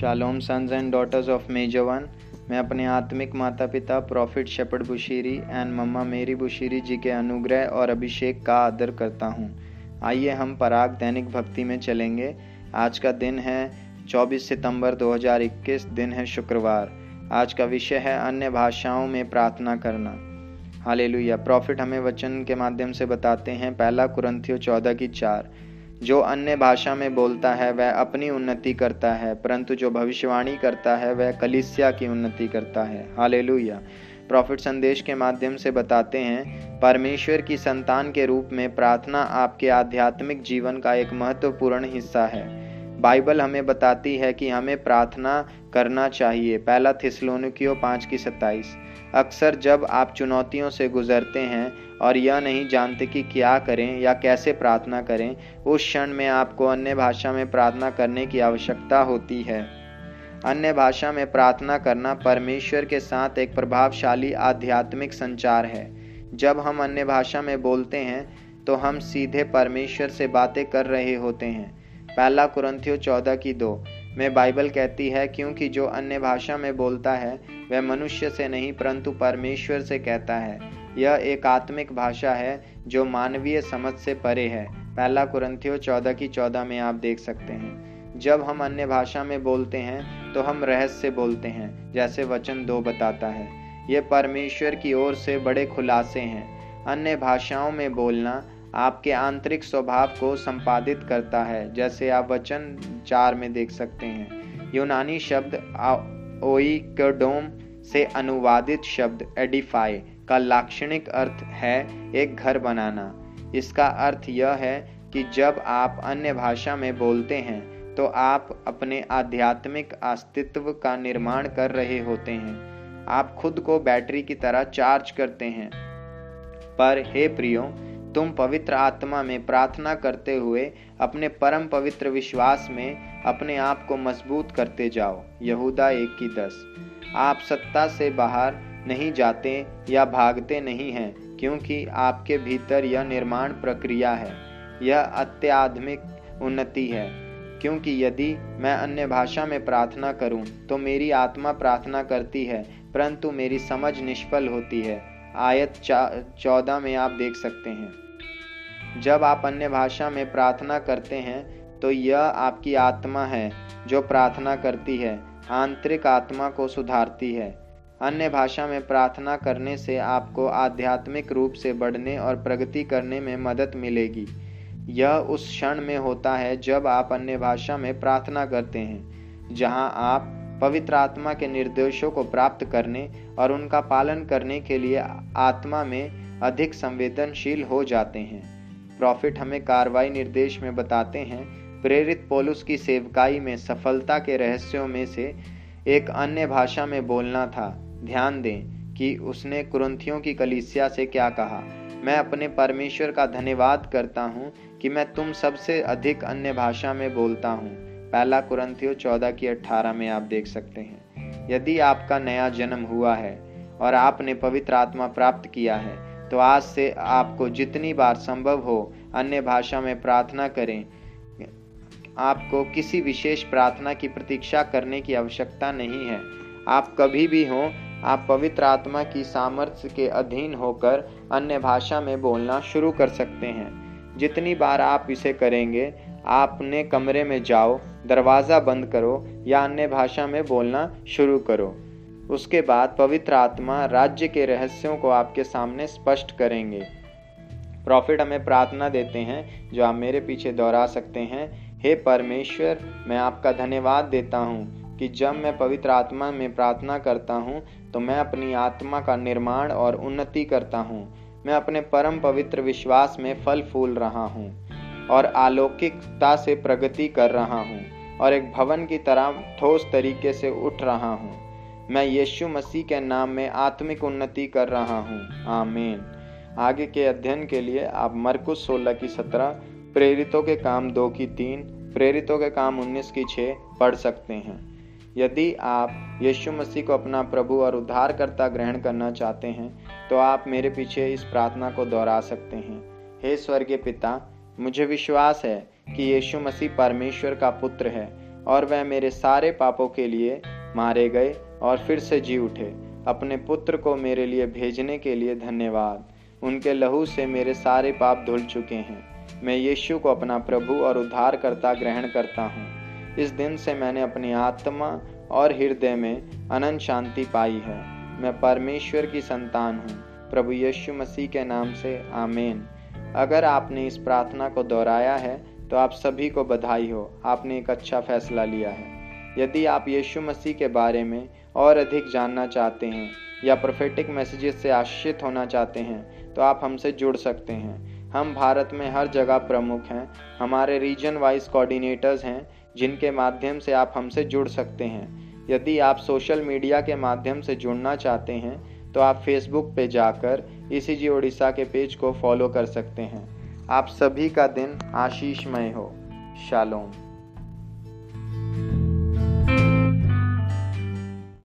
Shalom sons and daughters of मेजोवन। मैं अपने आत्मिक माता पिता prophet Shepherd Bushiri and mama Mary Bushiri जी के अनुग्रह और अभिषेक का आदर करता हूँ। आइए हम पराग दैनिक भक्ति में चलेंगे। आज का दिन है 24 सितंबर 2021, दिन है शुक्रवार। आज का विषय है अन्य भाषाओं में प्रार्थना करना। हालेलुया। प्रॉफिट हमें वचन के माध्यम से बताते हैं, पहला कुरंथियों 14:4, जो अन्य भाषा में बोलता है वह अपनी उन्नति करता है, परंतु जो भविष्यवाणी करता है वह कलीसिया की उन्नति करता है। हालेलुया। प्रॉफिट संदेश के माध्यम से बताते हैं, परमेश्वर की संतान के रूप में प्रार्थना आपके आध्यात्मिक जीवन का एक महत्वपूर्ण हिस्सा है। बाइबल हमें बताती है कि हमें प्रार्थना करना चाहिए, पहला थिस्सलुनीकी 5:27। अक्सर जब आप चुनौतियों से गुजरते हैं और यह नहीं जानते कि क्या करें या कैसे प्रार्थना करें, उस क्षण में आपको अन्य भाषा में प्रार्थना करने की आवश्यकता होती है। अन्य भाषा में प्रार्थना करना परमेश्वर के साथ एक प्रभावशाली आध्यात्मिक संचार है। जब हम अन्य भाषा में बोलते हैं तो हम सीधे परमेश्वर से बातें कर रहे होते हैं। पहला कुरिन्थियों 14:2 में बाइबल कहती है, क्योंकि जो अन्य भाषा में बोलता है वह मनुष्य से नहीं परंतु परमेश्वर से कहता है। यह एक आत्मिक भाषा है जो मानवीय समझ से परे है। पहला कुरिन्थियों 14:14 में आप देख सकते हैं। जब हम अन्य भाषा में बोलते हैं तो हम रहस्य बोलते हैं, जैसे वचन 2 बताता है। ये परमेश्वर की ओर से बड़े खुलासे हैं। अन्य भाषाओं में बोलना आपके आंतरिक स्वभाव को संपादित करता है, जैसे आप वचन 4 में देख सकते हैं। यूनानी शब्द ओइकोडोम से अनुवादित शब्द एडिफाई का लाक्षणिक अर्थ है एक घर बनाना। इसका अर्थ यह है कि जब आप अन्य भाषा में बोलते हैं तो आप अपने आध्यात्मिक अस्तित्व का निर्माण कर रहे होते हैं। आप खुद को बैटरी की तरह चार्ज करते हैं। पर हे प्रियो, तुम पवित्र आत्मा में प्रार्थना करते हुए अपने परम पवित्र विश्वास में अपने आप को मजबूत करते जाओ। यहूदा 1:10। आप सत्ता से बाहर नहीं जाते या भागते नहीं हैं, क्योंकि आपके भीतर यह निर्माण प्रक्रिया है। यह आध्यात्मिक उन्नति है, क्योंकि यदि मैं अन्य भाषा में प्रार्थना करूं तो मेरी आत्मा प्रार्थना करती है, परंतु मेरी समझ निष्फल होती है। आयत 14 में आप देख सकते हैं। जब आप अन्य भाषा में प्रार्थना करते हैं तो यह आपकी आत्मा है जो प्रार्थना करती है, आंतरिक आत्मा को सुधारती है। अन्य भाषा में प्रार्थना करने से आपको आध्यात्मिक रूप से बढ़ने और प्रगति करने में मदद मिलेगी। यह उस क्षण में होता है जब आप अन्य भाषा में प्रार्थना करते हैं, जहां आप पवित्र आत्मा के निर्देशों को प्राप्त करने और उनका पालन करने के लिए आत्मा में अधिक संवेदनशील हो जाते हैं। प्रॉफिट हमें कार्रवाई निर्देश में बताते हैं, प्रेरित पौलुस की सेवकाई में सफलता के रहस्यों में से एक अन्य भाषा में बोलना था। ध्यान दें कि उसने कुरिन्थियों की कलीसिया से क्या कहा, मैं अपने परमेश्वर का धन्यवाद करता हूँ कि मैं तुम सबसे अधिक अन्य भाषा में बोलता हूँ। पहला कुरिन्थियों 14:18 में आप देख सकते हैं। यदि आपका नया जन्म हुआ है और आपने पवित्र आत्मा प्राप्त किया है तो आज से आपको जितनी बार संभव हो अन्य भाषा में प्रार्थना करें। आपको किसी विशेष प्रार्थना की प्रतीक्षा करने की आवश्यकता नहीं है। आप कभी भी हों, आप पवित्र आत्मा की सामर्थ्य के अधीन होकर अन्य भाषा में बोलना शुरू कर सकते हैं। जितनी बार आप इसे करेंगे, आप अपने कमरे में जाओ, दरवाज़ा बंद करो या अन्य भाषा में बोलना शुरू करो। उसके बाद पवित्र आत्मा राज्य के रहस्यों को आपके सामने स्पष्ट करेंगे। प्रॉफिट हमें प्रार्थना देते हैं, जो आप मेरे पीछे दोहरा सकते हैं। हे परमेश्वर, मैं आपका धन्यवाद देता हूँ कि जब मैं पवित्र आत्मा में प्रार्थना करता हूँ तो मैं अपनी आत्मा का निर्माण और उन्नति करता हूँ। मैं अपने परम पवित्र विश्वास में फल फूल रहा हूँ और अलौकिकता से प्रगति कर रहा हूँ और एक भवन की तरह ठोस तरीके से उठ रहा हूँ। मैं यीशु मसीह के नाम में आत्मिक उन्नति कर रहा हूँ। आमीन। आगे के अध्ययन के लिए आप मरकुस 16:17, प्रेरितों के काम 2:3, प्रेरितों के काम 19:6 पढ़ सकते हैं। यदि आप यीशु मसीह को अपना प्रभु और उद्धारकर्ता ग्रहण करना चाहते हैं तो आप मेरे पीछे इस प्रार्थना को दोहरा सकते हैं। हे स्वर्गीय पिता, मुझे विश्वास है कि यीशु मसीह परमेश्वर का पुत्र है। और वह मेरे सारे पापों के लिए मारे गए और फिर से जी उठे। अपने पुत्र को मेरे लिए भेजने के लिए धन्यवाद। उनके लहू से मेरे सारे पाप धुल चुके हैं। मैं यीशु को अपना प्रभु और उद्धारकर्ता ग्रहण करता हूँ। इस दिन से मैंने अपनी आत्मा और हृदय में अनंत शांति पाई है। मैं परमेश्वर की संतान हूँ, प्रभु यीशु मसीह के नाम से, आमीन। अगर आपने इस प्रार्थना को दोहराया है तो आप सभी को बधाई हो, आपने एक अच्छा फैसला लिया है। यदि आप यीशु मसीह के बारे में और अधिक जानना चाहते हैं या प्रोफेटिक मैसेजेस से आश्रित होना चाहते हैं तो आप हमसे जुड़ सकते हैं। हम भारत में हर जगह प्रमुख हैं। हमारे रीजन वाइज कोऑर्डिनेटर्स हैं जिनके माध्यम से आप हमसे जुड़ सकते हैं। यदि आप सोशल मीडिया के माध्यम से जुड़ना चाहते हैं तो आप फेसबुक पे जाकर इसी जी ओडिशा के पेज को फॉलो कर सकते हैं। आप सभी का दिन आशीषमय हो। शालोम।